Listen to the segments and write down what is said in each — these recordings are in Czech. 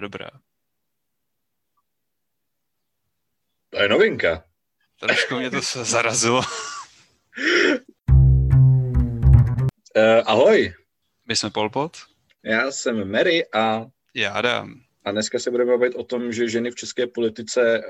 Dobrá. To je novinka. Trošku mě to zarazilo. Ahoj. My jsme Polpot. Já jsem Mary a... Já Adam. A dneska se budeme bavit o tom, že ženy v české politice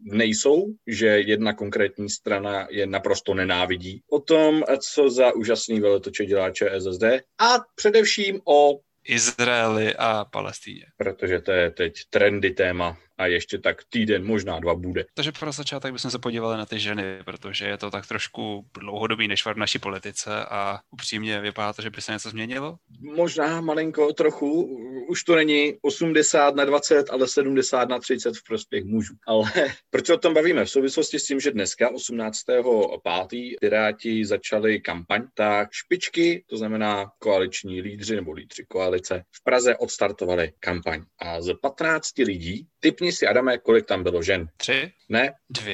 nejsou, že jedna konkrétní strana je naprosto nenávidí. O tom, co za úžasný veletoče dělá ČSSD a především o... Izraeli a Palestíně. Protože to je teď trendy téma a ještě tak týden, možná dva bude. Takže pro začátek bychom se podívali na ty ženy, protože je to tak trošku dlouhodobý nešvar v naší politice a upřímně vypadá to, že by se něco změnilo? Možná malinko trochu. Už to není 80-20, ale 70-30 v prospěch mužů. Ale proč o tom bavíme? V souvislosti s tím, že dneska 18.5. Piráti začali kampaň, tak špičky, to znamená koaliční lídři nebo lídři koalice, v Praze odstartovali kampaň. A z 15 lidí, tipni si, Adame, kolik tam bylo žen? 3? Ne. 2?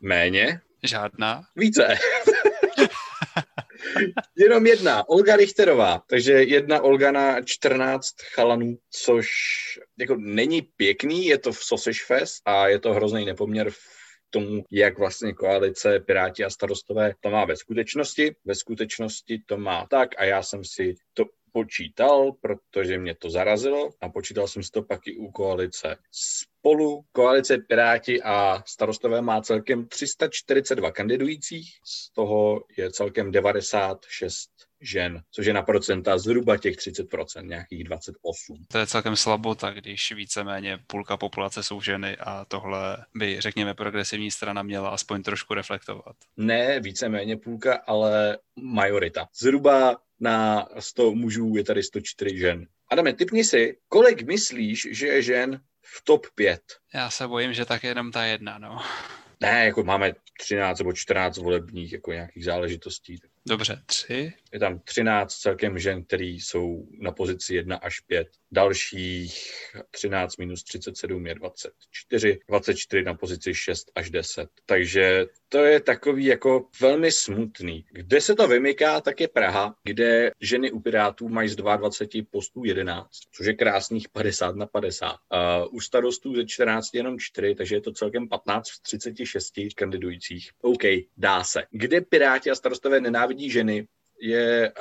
Méně? Žádná? Více. Jenom 1, Olga Richterová. Takže 1 Olga na 14 chalanů, což jako není pěkný, je to v sausage fest a je to hrozný nepoměr tomu, jak vlastně koalice Piráti a starostové to má ve skutečnosti. Ve skutečnosti to má tak a já jsem si to počítal, protože mě to zarazilo a počítal jsem si to pak i u koalice Spolu. Koalice Piráti a starostové má celkem 342 kandidujících, z toho je celkem 96 žen, což je na procenta zhruba těch 30%, nějakých 28. To je celkem slabota, když víceméně půlka populace jsou ženy a tohle by, řekněme, progresivní strana měla aspoň trošku reflektovat. Ne víceméně půlka, ale majorita. Zhruba na 100 mužů je tady 104 žen. Adame, tipni si, kolik myslíš, že je žen v top 5? Já se bojím, že tak jenom ta 1, no. Ne, jako máme 13 nebo 14 volebních jako nějakých záležitostí. Dobře, 3. Je tam 13 celkem žen, který jsou na pozici 1 až 5. Dalších 13 minus 37 je 24. 24 na pozici 6 až 10. Takže to je takový jako velmi smutný. Kde se to vymyká, tak je Praha, kde ženy u Pirátů mají z 22 postů 11, což je krásných 50/50. U starostů ze 14 jenom 4, takže je to celkem 15 z 36 kandidujících. OK, dá se. Kde Piráti a starostové nenávidí ženy, je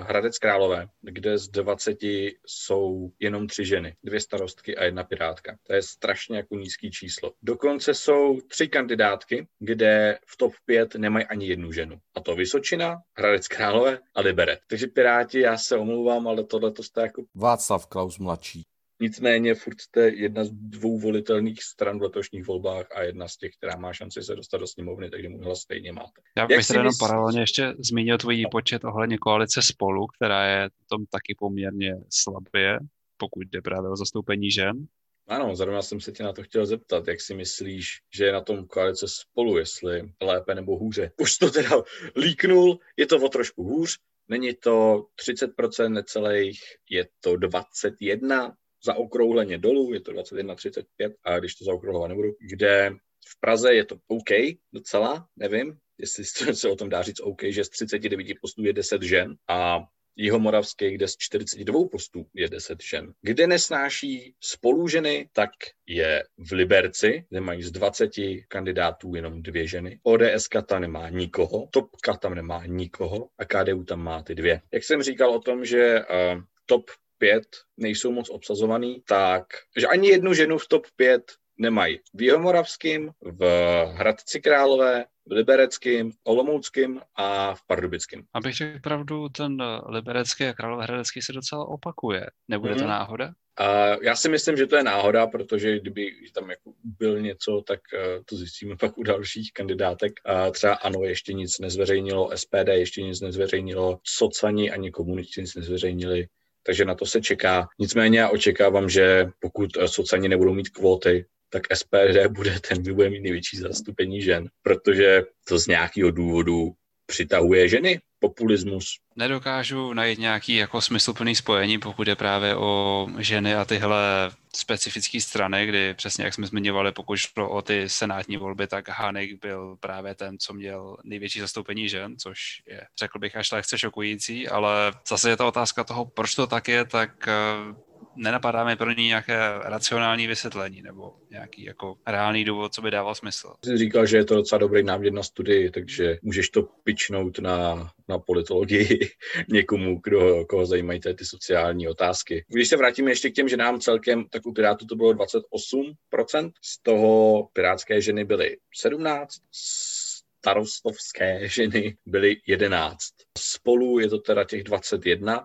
Hradec Králové, kde z 20 jsou jenom 3 ženy, 2 starostky a 1 pirátka. To je strašně jako nízký číslo. Dokonce jsou 3 kandidátky, kde v top 5 nemají ani jednu ženu. A to Vysočina, Hradec Králové a Liberec. Takže Piráti, já se omlouvám, ale tohleto jste jako... Václav Klaus mladší. Nicméně furt jste 1 z 2 volitelných stran v letošních volbách a 1 z těch, která má šanci se dostat do sněmovny, takže můj hlas stejně máte. Já bych se jenom paralelně ještě zmínil tvůj počet ohledně koalice Spolu, která je tom taky poměrně slabě, pokud jde právě o zastoupení žen. Ano, zrovna jsem se tě na to chtěl zeptat, jak si myslíš, že je na tom koalice Spolu, jestli lépe nebo hůře. Už to teda líknul, je to o trošku hůř, není to 30% necelých, je to 21%. Zaokrouhleně dolů, je to 21,35, a když to zaokrouhovat nebudu, kde v Praze je to OK docela, nevím, jestli se o tom dá říct OK, že z 39 postů je 10 žen a Jihomoravské, kde z 42 postů je 10 žen. Kde nesnáší Spolu ženy, tak je v Liberci, kde mají z 20 kandidátů jenom 2 ženy. ODSka tam nemá nikoho, Topka tam nemá nikoho a KDU tam má ty 2. Jak jsem říkal o tom, že top 5 nejsou moc obsazovaný, tak že ani jednu ženu v top 5 nemají. V Jihomoravském, v Hradci Králové, v Libereckém, Olomouckém a v Pardubickém. Abych řekl pravdu, ten Liberecký a Královéhradecký se docela opakuje. Nebude to náhoda? Já si myslím, že to je náhoda, protože kdyby tam jako byl něco, tak to zjistíme pak u dalších kandidátek. Třeba ANO ještě nic nezveřejnilo, SPD ještě nic nezveřejnilo, socani ani komunisti nic nezveřejnili. Takže na to se čeká. Nicméně já očekávám, že pokud socani nebudou mít kvóty, tak SPD bude ten, kdo bude mít největší zastoupení žen, protože to z nějakého důvodu přitahuje ženy, populismus. Nedokážu najít nějaký jako smysluplný spojení, pokud je právě o ženy a tyhle specifické strany, kdy přesně jak jsme zmiňovali, pokud šlo o ty senátní volby, tak Hánek byl právě ten, co měl největší zastoupení žen, což je, řekl bych, až lehce šokující, ale zase je ta otázka toho, proč to tak je, tak nenapadá mi pro ní nějaké racionální vysvětlení nebo nějaký jako reálný důvod, co by dával smysl. Jsi říkal, že je to docela dobrý námět na studii, takže můžeš to pičnout na politologii někomu, koho zajímají ty sociální otázky. Když se vrátíme ještě k těm ženám celkem, tak u Pirátů to bylo 28%, z toho pirátské ženy byly 17%, starostovské ženy byly 11%. Spolu je to teda těch 21%,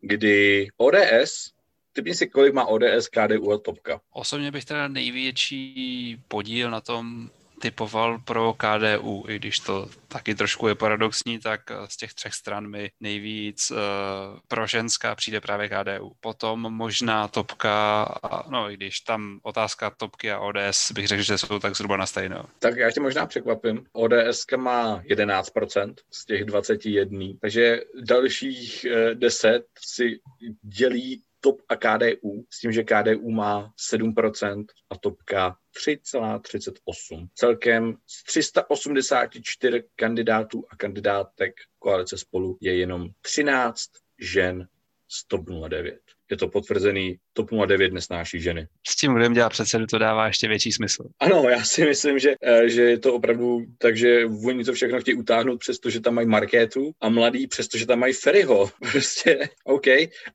kdy ODS, typně si kolik má ODS, KDU a Topka? Osobně bych teda největší podíl na tom typoval pro KDU, i když to taky trošku je paradoxní, tak z těch třech stran mi nejvíc pro ženská přijde právě KDU. Potom možná Topka, no i když tam otázka Topky a ODS bych řekl, že jsou tak zhruba na stejno. Tak já tě možná překvapím. ODS má 11% z těch 21, takže dalších 10 si dělí Top a KDU, s tím, že KDU má 7% a Topka 3,38. Celkem z 384 kandidátů a kandidátek koalice Spolu je jenom 13 žen z TOP 09. Je to potvrzený, TOP 09 nesnáší ženy. S tím budeme dělat předsedu, to dává ještě větší smysl. Ano, já si myslím, že je to opravdu tak, že oni to všechno chtějí utáhnout, přestože tam mají Markétu a mladý, přestože tam mají Ferryho. Prostě, OK,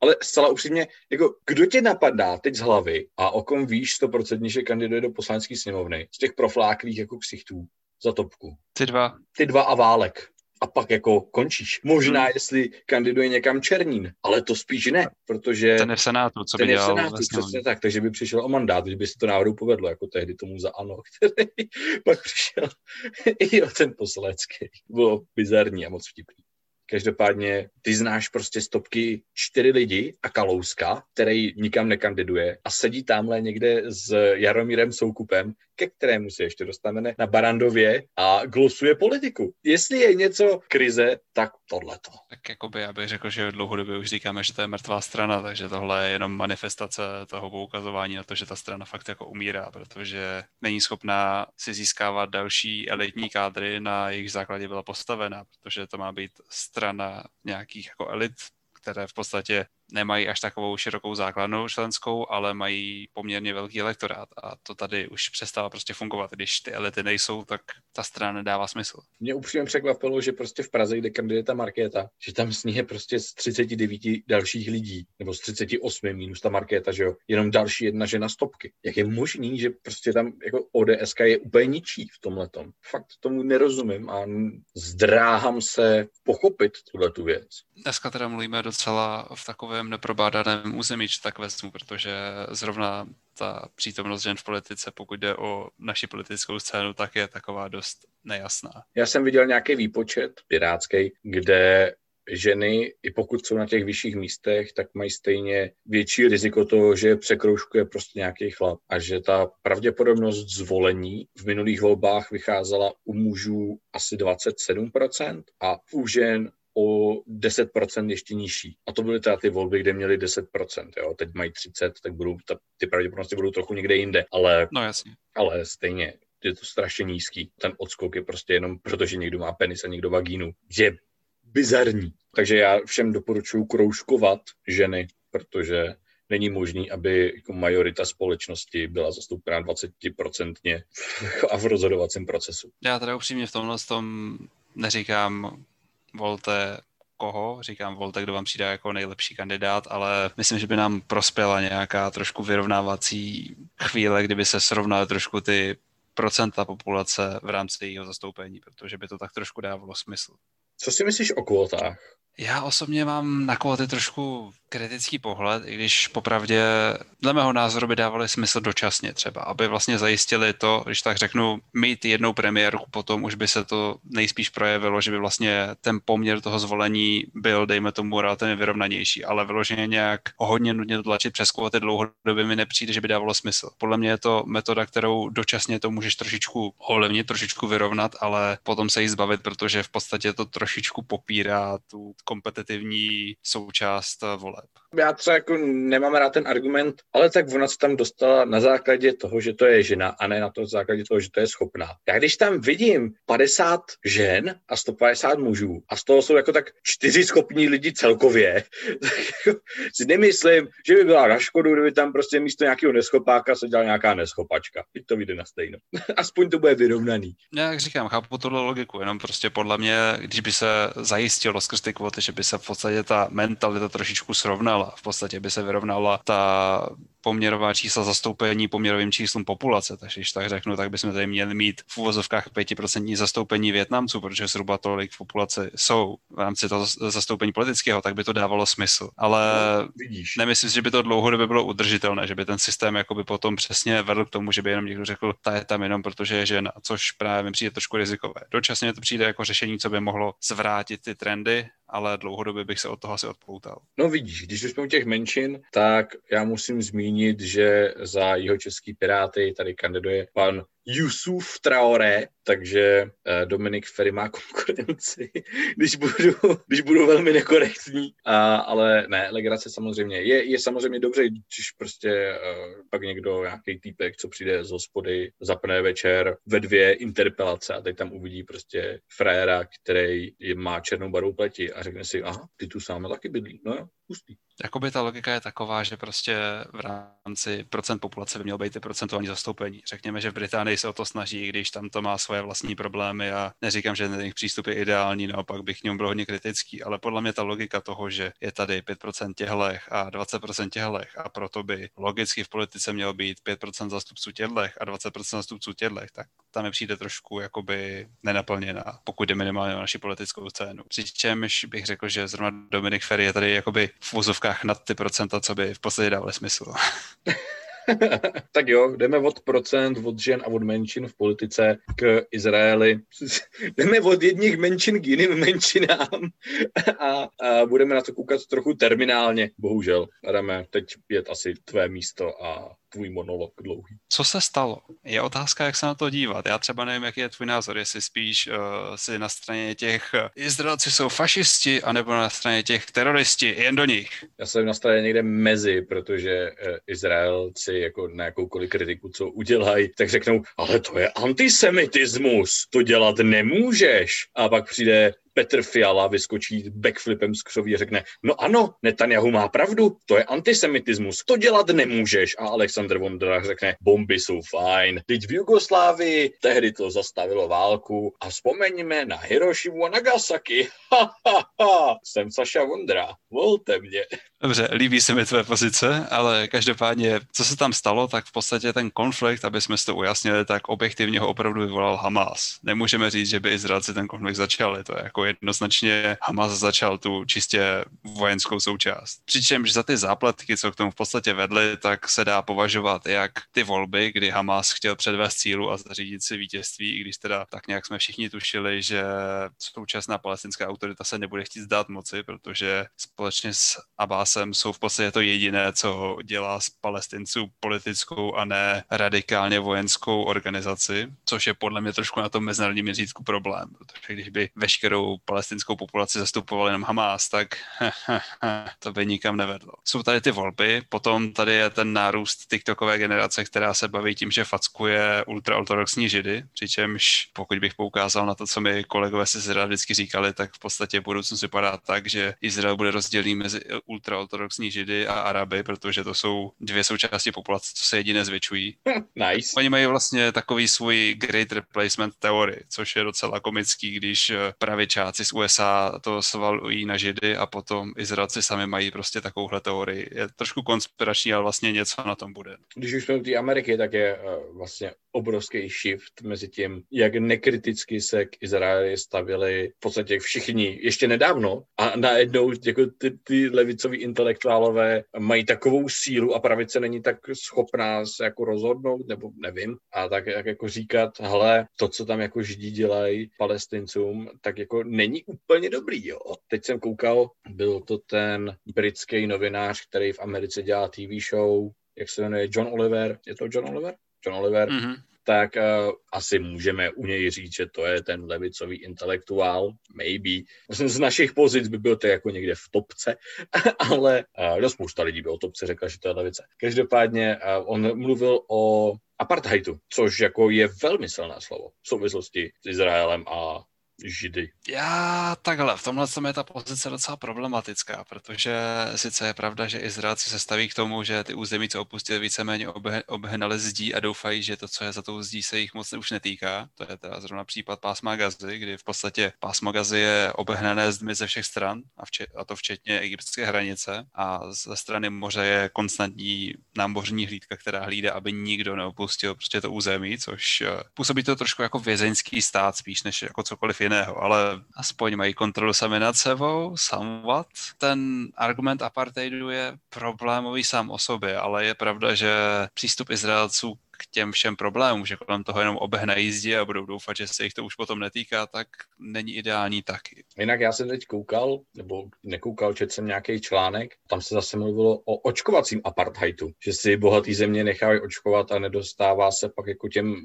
ale zcela upřímně, jako kdo tě napadá teď z hlavy a o kom víš 100%, že kandiduje do poslanecké sněmovny z těch profláklých jako ksichtů za Topku? Ty dva a Válek. A pak jako končíš. Možná, jestli kandiduje někam Černín, ale to spíš ne, protože... Ten je v Senátu, co by dělal. Ten je v Senátu, přesně tak, takže by přišel o mandát, kdyby si to náhodou povedlo, jako tehdy tomu za ANO, který pak přišel i o ten poslanecký. Bylo bizarní a moc vtipný. Každopádně ty znáš prostě Stopky 4 lidi a Kalouska, který nikam nekandiduje a sedí tamhle někde s Jaromírem Soukupem, ke kterému se ještě dostaneme, na Barandově a glosuje politiku. Jestli je něco krize, tak tohleto. Tak jakoby já bych řekl, že dlouhodobě už říkáme, že to je mrtvá strana, takže tohle je jenom manifestace toho poukazování na to, že ta strana fakt jako umírá, protože není schopná si získávat další elitní kádry, na jejich základě byla postavena, protože to má být strana nějakých jako elit, které v podstatě nemají až takovou širokou základnou členskou, ale mají poměrně velký elektorát a to tady už přestává prostě fungovat. Když ty elity nejsou, tak ta strana nedává smysl. Mě upřímně překvapilo, že prostě v Praze, kde kandiduje ta Markéta, že tam s ní je prostě z 39 dalších lidí, nebo z 38 minus ta Markéta, že jo, jenom další jedna žena Stopky. Jak je možný, že prostě tam jako ODSka je úplně ničí v tomhletom? Fakt tomu nerozumím a zdráhám se pochopit tuhletu věc. Dneska teda mluvíme docela v takovém neprobádaném území, či tak vezmu, protože zrovna ta přítomnost žen v politice, pokud jde o naši politickou scénu, tak je taková dost nejasná. Já jsem viděl nějaký výpočet pirátský, kde ženy, i pokud jsou na těch vyšších místech, tak mají stejně větší riziko toho, že překroužkuje prostě nějaký chlap a že ta pravděpodobnost zvolení v minulých volbách vycházela u mužů asi 27% a u žen o 10% ještě nižší. A to byly teda ty volby, kde měly 10%. Jo? Teď mají 30, tak budou, ty pravděpodobnosti budou trochu někde jinde. No jasně. Ale stejně je to strašně nízký. Ten odskok je prostě jenom proto, že někdo má penis a někdo vagínu. Je bizarní. Takže já všem doporučuji kroužkovat ženy, protože není možný, aby jako majorita společnosti byla zastoupena 20% a v rozhodovacím procesu. Já teda upřímně v tomhle tom neříkám volte koho, říkám volte, kdo vám přijde jako nejlepší kandidát, ale myslím, že by nám prospěla nějaká trošku vyrovnávací chvíle, kdyby se srovnaly trošku ty procenta populace v rámci jejího zastoupení, protože by to tak trošku dávalo smysl. Co si myslíš o kvótách? Já osobně mám na kvóty trošku kritický pohled, i když popravdě dle mého názoru by dávaly smysl dočasně třeba, aby vlastně zajistili to, když tak řeknu, mít jednou premiérku, potom už by se to nejspíš projevilo, že by vlastně ten poměr toho zvolení byl, dejme tomu, relativně vyrovnanější, ale vyloženě nějak hodně nudně dotlačit přes kvóty dlouhodobě mi nepřijde, že by dávalo smysl. Podle mě je to metoda, kterou dočasně to můžeš trošičku ovlivnit, trošičku vyrovnat, ale potom se jí zbavit, protože v podstatě to trošičku popírá tu kompetitivní součást voleb. Já třeba jako nemám rád ten argument, ale tak ona se tam dostala na základě toho, že to je žena a ne na tom základě toho, že to je schopná. Já když tam vidím 50 žen a 150 mužů a z toho jsou jako tak 4 schopní lidi celkově, tak jako si nemyslím, že by byla na škodu, kdyby tam prostě místo nějakého neschopáka se dělala nějaká neschopačka. Teď to vyjde na stejno. Aspoň to bude vyrovnaný. Já jak říkám, chápu tuhle logiku, jenom prostě podle mě, když by se zajistilo skrz ty kvóty, že by se v podstatě ta mentalita trošičku srovnala, v podstatě by se vyrovnala ta poměrová čísla zastoupení poměrovým číslům populace, takže když tak řeknu, tak bychom tady měli mít v uvozovkách 5% zastoupení Vietnamců, protože zhruba tolik v populaci jsou v rámci toho zastoupení politického, tak by to dávalo smysl. Ale vidíš, nemyslím si, že by to dlouhodobě bylo udržitelné, že by ten systém jakoby potom přesně vedl k tomu, že by jenom někdo řekl, ta je tam jenom protože je žena, což právě mi přijde trošku rizikové. Dočasně to přijde jako řešení, co by mohlo zvrátit ty trendy, ale dlouhodobě bych se od toho asi odpoutal. No vidíš, když jsme u těch menšin, tak já musím zmínit, že za Jihočeský Piráty tady kandiduje pan Yusuf Traore, takže Dominik Feri má konkurenci, když budu velmi nekorektní, ale ne, legrace samozřejmě. Je samozřejmě dobře, když prostě pak někdo, nějaký týpek, co přijde z hospody, zapne večer ve 2 interpelace a teď tam uvidí prostě frajera, který má černou barvu pleti a řekne si, aha, ty tu sám taky bydlí, no jo, pustí. Jakoby ta logika je taková, že prostě v rámci procent populace by mělo být i procentuální zastoupení. Řekněme, že v Británii se o to snaží, když tam to má svoje vlastní problémy a neříkám, že ten jejich přístup je ideální, naopak bych k němu byl hodně kritický, ale podle mě ta logika toho, že je tady 5% těhlech a 20% těhlech a proto by logicky v politice mělo být 5% zástupců těhlech a 20% zástupců těhlech, tak tam mi přijde trošku jakoby nenaplněná, pokud jde minimálně na naši politickou scénu. Přičemž bych řekl, že zrovna Dominik Feri je tady jakoby v nad ty procenta, co by v podstatě dávali smysl. Tak jo, jdeme od procent, od žen a od menšin v politice k Izraeli. Jdeme od jedných menšin k jiným menšinám a budeme na to koukat trochu terminálně, bohužel. Dáme teď pět asi tvé místo a tvůj monolog dlouhý. Co se stalo? Je otázka, jak se na to dívat. Já třeba nevím, jaký je tvůj názor, jestli spíš si na straně těch Izraelci jsou fašisti, anebo na straně těch teroristi, jen do nich. Já jsem na straně někde mezi, protože Izraelci jako na jakoukoliv kritiku, co udělají, tak řeknou, ale to je antisemitismus, to dělat nemůžeš. A pak přijde Petr Fiala, vyskočí backflipem z křoví a řekne, no ano, Netanyahu má pravdu, to je antisemitismus, to dělat nemůžeš. A Alexander Vondra řekne, bomby jsou fajn. Teď v Jugoslávii, tehdy to zastavilo válku a vzpomeňme na Hirošimu a Nagasaki. Ha, ha, ha, jsem Saša Vondra, volte mě. Dobře, líbí se mi tvé pozice, ale každopádně, co se tam stalo, tak v podstatě ten konflikt, aby jsme si to ujasnili, tak objektivně ho opravdu vyvolal Hamas. Nemůžeme říct, že by Izraelci ten konflikt začali, to je jako jednoznačně Hamas začal tu čistě vojenskou součást. Přičemž za ty zápletky, co k tomu v podstatě vedly, tak se dá považovat jak ty volby, kdy Hamas chtěl předvést cílu a zařídit si vítězství, i když teda tak nějak jsme všichni tušili, že současná palestinská autorita se nebude chtít zdát moci, protože společně s Abbásem jsou v podstatě to jediné, co dělá z Palestinců politickou a ne radikálně vojenskou organizaci, což je podle mě trošku na tom mezinárodním měřítku problém, protože když by veškerou palestinskou populaci zastupoval jenom Hamas, tak to by nikam nevedlo. Jsou tady ty volby, potom tady je ten nárůst tiktokové generace, která se baví tím, že fackuje ultraortodoxní židy, přičemž pokud bych poukázal na to, co mi kolegové si Izrael vždycky říkali, tak v podstatě budoucnost vypadá tak, že Izrael bude rozdělený mezi ultraortodoxní židy a Araby, protože to jsou dvě součásti populace, co se jediné zvětšují. Nice. Oni mají vlastně takový svůj great replacement teorii, což je docela komický, když právě Čáci z USA to svalují na Židy a potom Izraelci sami mají prostě takovouhle teorii. Je trošku konspirační, ale vlastně něco na tom bude. Když už jsme u té Ameriky, tak je vlastně obrovský shift mezi tím, jak nekriticky se k Izraeli stavili v podstatě všichni ještě nedávno a najednou jako ty levicoví intelektuálové mají takovou sílu a pravice není tak schopná se jako rozhodnout, nebo nevím, a tak jako říkat, hele, to, co tam jako Židí dělají Palestincům, tak jako není úplně dobrý, jo. Teď jsem koukal, byl to ten britský novinář, který v Americe dělá TV show, jak se jmenuje, John Oliver. Je to John Oliver? John Oliver. Mm-hmm. tak asi můžeme u něj říct, že to je ten levicový intelektuál, maybe. Myslím, z našich pozic by byl to jako někde v topce, ale spousta lidí by o topce řekla, že to je levice. Každopádně on mluvil o apartheidu, což jako je velmi silné slovo v souvislosti s Izraelem a Židy. Já takhle, v tomhle je ta pozice docela problematická, protože sice je pravda, že Izraelci se staví k tomu, že ty území, co opustili, víceméně obhnali zdí a doufají, že to, co je za tou zdí, se jich moc už netýká. To je teda zrovna případ Pásma Gazy, kdy v podstatě Pásmo Gazy je obehnané zdmi ze všech stran, a to včetně egyptské hranice, a ze strany moře je konstantní námořní hlídka, která hlídá, aby nikdo neopustil prostě to území, což působí to trošku jako vězeňský stát spíš než jako cokoliv jiného, ale aspoň mají kontrolu sami nad sebou, somewhat. Ten argument apartheidu je problémový sám o sobě, ale je pravda, že přístup Izraelců k těm všem problémům, že kolem toho jenom obehnají zdi a budou doufat, že se jich to už potom netýká, tak není ideální taky. Jinak já jsem teď koukal, nebo nekoukal, četl jsem nějaký článek, tam se zase mluvilo o očkovacím apartheidu, že si bohatý země nechávají očkovat a nedostává se pak jako těm,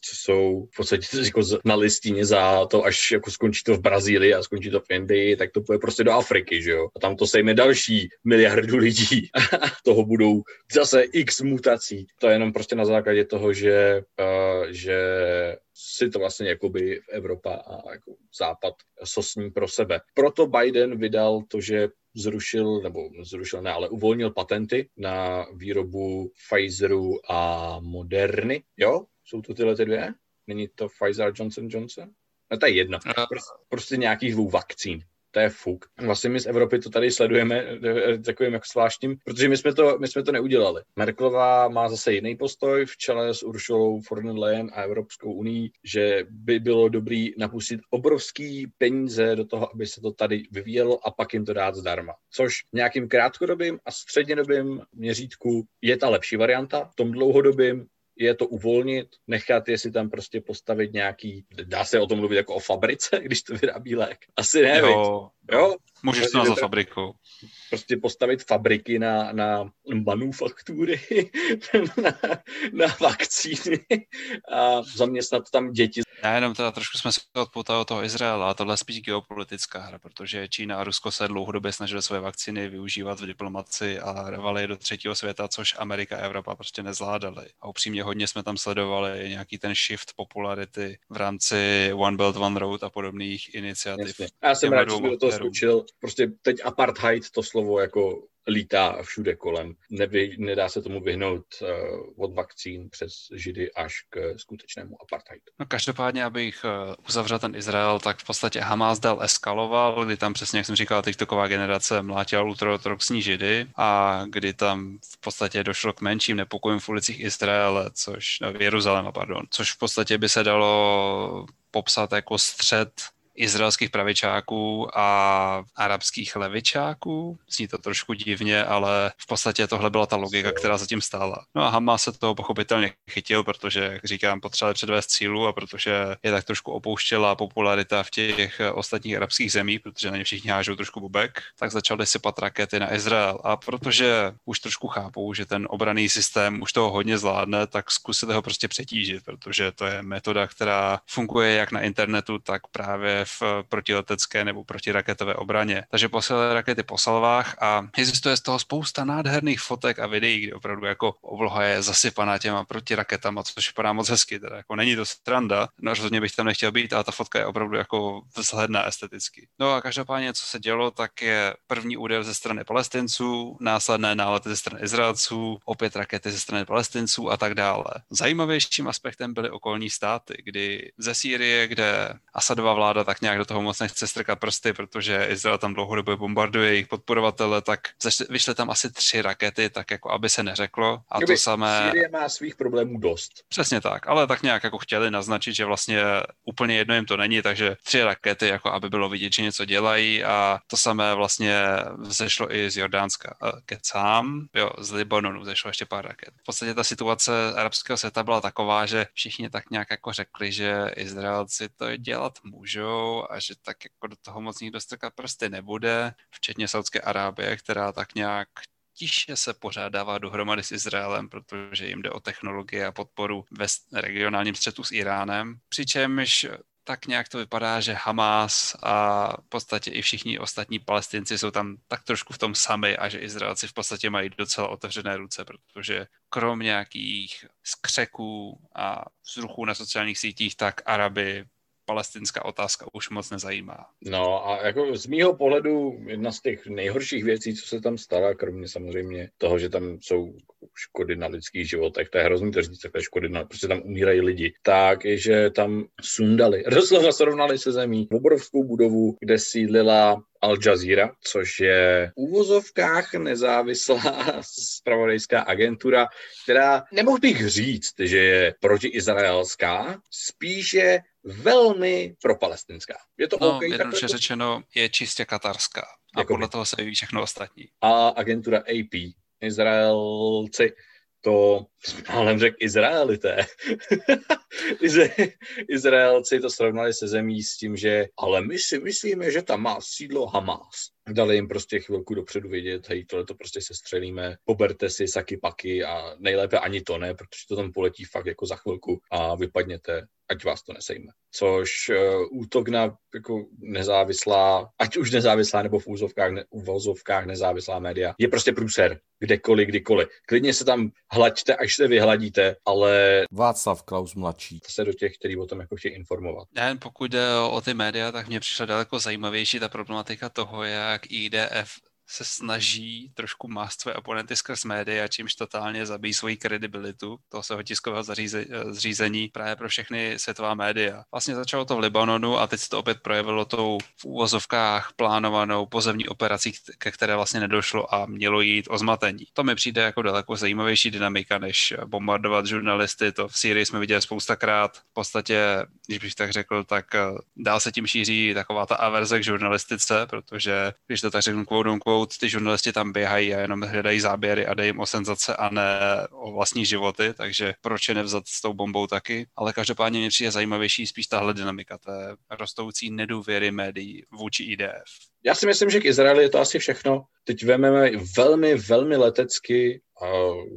co jsou v podstatě jako na listině za to, až jako skončí to v Brazílii a skončí to v Indii, tak to půjde prostě do Afriky, že jo? A tam to sejme další miliardu lidí a toho budou zase x mutací. To je jenom prostě na základě toho, že si to vlastně jakoby Evropa a jako Západ sosní pro sebe. Proto Biden vydal to, že zrušil, ale uvolnil patenty na výrobu Pfizeru a Moderny. Jo? Jsou to tyhle ty dvě? Není to Pfizer a Johnson Johnson? No to je jedno. Prostě nějakých dvou vakcín. To je fuk. Vlastně my z Evropy to tady sledujeme takovým jako zvláštním, protože my jsme to neudělali. Merkelová má zase jiný postoj v čele s Uršulou von der Leyen a Evropskou unii, že by bylo dobrý napustit obrovský peníze do toho, aby se to tady vyvíjelo a pak jim to dát zdarma. Což v nějakým krátkodobým a střednědobým měřítku je ta lepší varianta. V tom dlouhodobým je to uvolnit, nechat, jestli tam prostě postavit nějaký, dá se o tom mluvit jako o fabrice, když to vyrábí lék. Asi ne, jo? Můžeš to nazvat fabrikou. Prostě postavit fabriky na manufaktury, na vakcíny a zaměstnat tam děti. Já jenom teda trošku jsme se odpoutali od toho Izraela, a tohle je spíš geopolitická hra, protože Čína a Rusko se dlouhodobě snažili své vakcíny využívat v diplomaci a rvali je do třetího světa, což Amerika a Evropa prostě nezvládaly. A upřímně hodně jsme tam sledovali nějaký ten shift popularity v rámci One Belt, One Road a podobných iniciativ. Jasně. Já jsem rád, že do toho skočil. Prostě teď apartheid, to slovo jako lítá všude kolem. Nedá se tomu vyhnout od vakcín přes Židy až k skutečnému apartheidu. No každopádně, abych uzavřel ten Izrael, tak v podstatě Hamas dál eskaloval, kdy tam přesně, jak jsem říkal, TikToková generace mlátila ultraortodoxní Židy a kdy tam v podstatě došlo k menším nepokojům v ulicích Izraele, což v podstatě by se dalo popsat jako střed izraelských pravičáků a arabských levičáků. Zní to trošku divně, ale v podstatě tohle byla ta logika, která zatím stála. No a Hamas se toho pochopitelně chytil, protože, jak říkám, potřebovali předvést cílu a protože je tak trošku opouštěla popularita v těch ostatních arabských zemích, protože na ně všichni hážou trošku bobek, tak začali sypat rakety na Izrael. A protože už trošku chápou, že ten obranný systém už toho hodně zvládne, tak zkusili ho prostě přetížit, protože to je metoda, která funguje jak na internetu, tak právě v protiletecké nebo protiraketové obraně. Takže posílali rakety po salvách a existuje z toho spousta nádherných fotek a videí, kdy opravdu jako obloha je zasypaná těma protiraketama, což vypadá moc hezky, teda jako není to stranda, no rozhodně bych tam nechtěl být, ale ta fotka je opravdu jako vzhledná esteticky. No a každopádně, co se dělo, tak je první úder ze strany Palestinců, následné nálety ze strany Izraelců, opět rakety ze strany Palestinců a tak dále. Zajímavějším aspektem byly okolní státy, kdy ze Sýrie, kde Asadova vláda tak nějak do toho moc nechce strkat prsty, protože Izrael tam dlouhodobě bombarduje jejich podporovatele, tak vyšly tam asi 3 rakety, tak jako aby se neřeklo. A kdyby to samé... Sýrie má svých problémů dost. Přesně tak, ale tak nějak jako chtěli naznačit, že vlastně úplně jedno jim to není, takže 3 rakety, jako aby bylo vidět, že něco dělají, a to samé vlastně zešlo i z Jordánska. Kecám, jo, z Libanonu zešlo ještě pár raket. V podstatě ta situace arabského světa byla taková, že všichni tak nějak jako řekli, že Izraelci to dělat můžou a že tak jako do toho moc nikdo strkat prsty nebude, včetně Saudské Arábie, která tak nějak obtížně se pořádává dohromady s Izraelem, protože jim jde o technologie a podporu ve regionálním střetu s Iránem, přičemž tak nějak to vypadá, že Hamas a v podstatě i všichni ostatní Palestinci jsou tam tak trošku v tom sami a že Izraelci v podstatě mají docela otevřené ruce, protože krom nějakých skřeků a vzruchů na sociálních sítích, tak Araby palestinská otázka už moc nezajímá. No a jako z mýho pohledu jedna z těch nejhorších věcí, co se tam stala, kromě samozřejmě toho, že tam jsou škody na lidských životech, to je hrozný to říct, takové škody, protože tam umírají lidi, tak je, že tam sundali, doslova srovnali se zemí obrovskou budovu, kde sídlila Al Jazeera, což je v úvozovkách nezávislá zpravodajská agentura, která nemohl bych říct, že je protiizraelská, spíše velmi propalestinská. Je to OK? Jednoduše řečeno, je čistě katarská. A jako podle toho se ví všechno ostatní. A agentura AP, Izraelci, to málem řekl Izraelité. Izraelci to srovnali se zemí s tím, že ale my si myslíme, že tam má sídlo Hamas. Dali jim prostě chvilku dopředu vědět, hej, tohle to prostě sestřelíme, poberte si saky paky a nejlépe ani to ne, protože to tam poletí fakt jako za chvilku a vypadněte, ať vás to nesejme. Což útok na jako nezávislá, ať už nezávislá nebo v úvozovkách nezávislá média, je prostě průser, kdekoliv, kdykoliv. Klidně se tam hlaďte, až se vyhladíte, ale... Václav Klaus mladší. Se do těch, který o tom jako chtějí informovat. Ne, pokud jde o ty média, tak mě přišla daleko zajímavější ta problematika toho, jak IDF se snaží trošku mást své oponenty skrz média, čímž totálně zabíjí svoji kredibilitu toho svého tiskového zřízení právě pro všechny světová média. Vlastně začalo to v Libanonu a teď se to opět projevilo tou v úvozovkách plánovanou pozemní operací, ke které vlastně nedošlo a mělo jít o zmatení. To mi přijde jako daleko zajímavější dynamika, než bombardovat žurnalisty. To v Sýrii jsme viděli spoustakrát. V podstatě, když bych tak řekl, tak dál se tím šíří taková ta averze k žurnalistice, protože když to tak řeknu ty žurnalisti tam běhají a jenom hledají záběry a dají jim o senzace a ne o vlastní životy, takže proč je nevzat s tou bombou taky, ale každopádně mě přijde zajímavější spíš tahle dynamika, té rostoucí nedůvěry médií vůči IDF. Já si myslím, že k Izraeli je to asi všechno. Teď vememe velmi, velmi letecky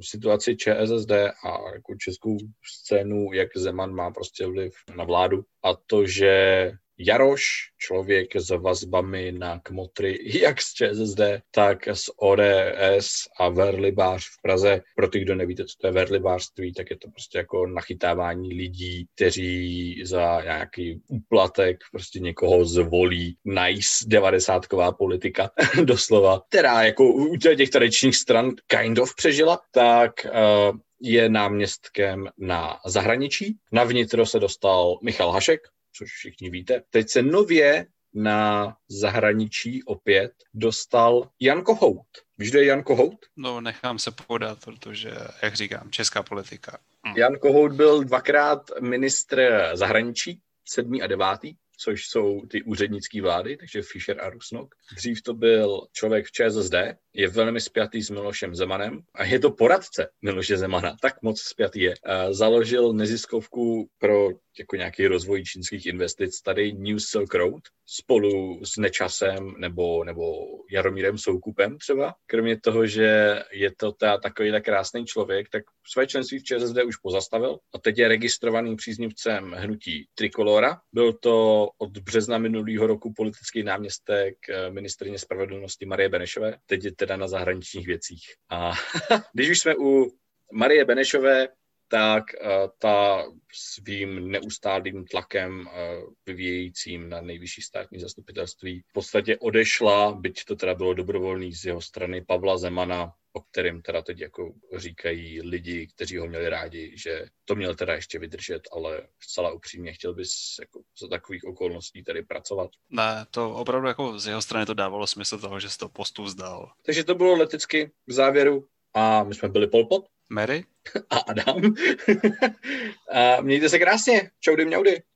situaci ČSSD a jako českou scénu, jak Zeman má prostě vliv na vládu a to, že Jaroš, člověk s vazbami na kmotry, jak z ČSSD, tak z ODS a verlibář v Praze. Pro ty, kdo nevíte, co to je verlibářství, tak je to prostě jako nachytávání lidí, kteří za nějaký úplatek prostě někoho zvolí. Nice, 90-ková politika, doslova, která jako u těch tradičních stran kind of přežila, tak... je náměstkem na zahraničí. Na vnitro se dostal Michal Hašek, což všichni víte. Teď se nově na zahraničí opět dostal Jan Kohout. Víš, kdo je Jan Kohout? No, nechám se podat, protože, jak říkám, česká politika. Jan Kohout byl dvakrát ministr zahraničí, 7. a 9., což jsou ty úřednické vlády, takže Fischer a Rusnok. Dřív to byl člověk v ČSSD, je velmi spjatý s Milošem Zemanem a je to poradce Miloše Zemana, tak moc spjatý je. Založil neziskovku pro jako nějaký rozvoj čínských investic, tady New Silk Road, spolu s Nečasem nebo Jaromírem Soukupem třeba. Kromě toho, že je to takovýhle krásný člověk, tak své členství v ČSSD už pozastavil a teď je registrovaný příznivcem hnutí Trikolora. Byl to od března minulého roku politický náměstek ministryně spravedlnosti Marie Benešové, teď je teda na zahraničních věcích. A když už jsme u Marie Benešové, tak ta svým neustálým tlakem vyvíjejícím na nejvyšší státní zastupitelství v podstatě odešla, byť to teda bylo dobrovolný z jeho strany Pavla Zemana, o kterém teda teď jako říkají lidi, kteří ho měli rádi, že to měl teda ještě vydržet, ale zcela upřímně, chtěl bys jako za takových okolností tady pracovat? Ne, to opravdu jako z jeho strany to dávalo smysl toho, že se to postu vzdal. Takže to bylo letecky v závěru a my jsme byli Polpot. Mary? A Adam. A mějte se krásně. Čaudy mňaudy.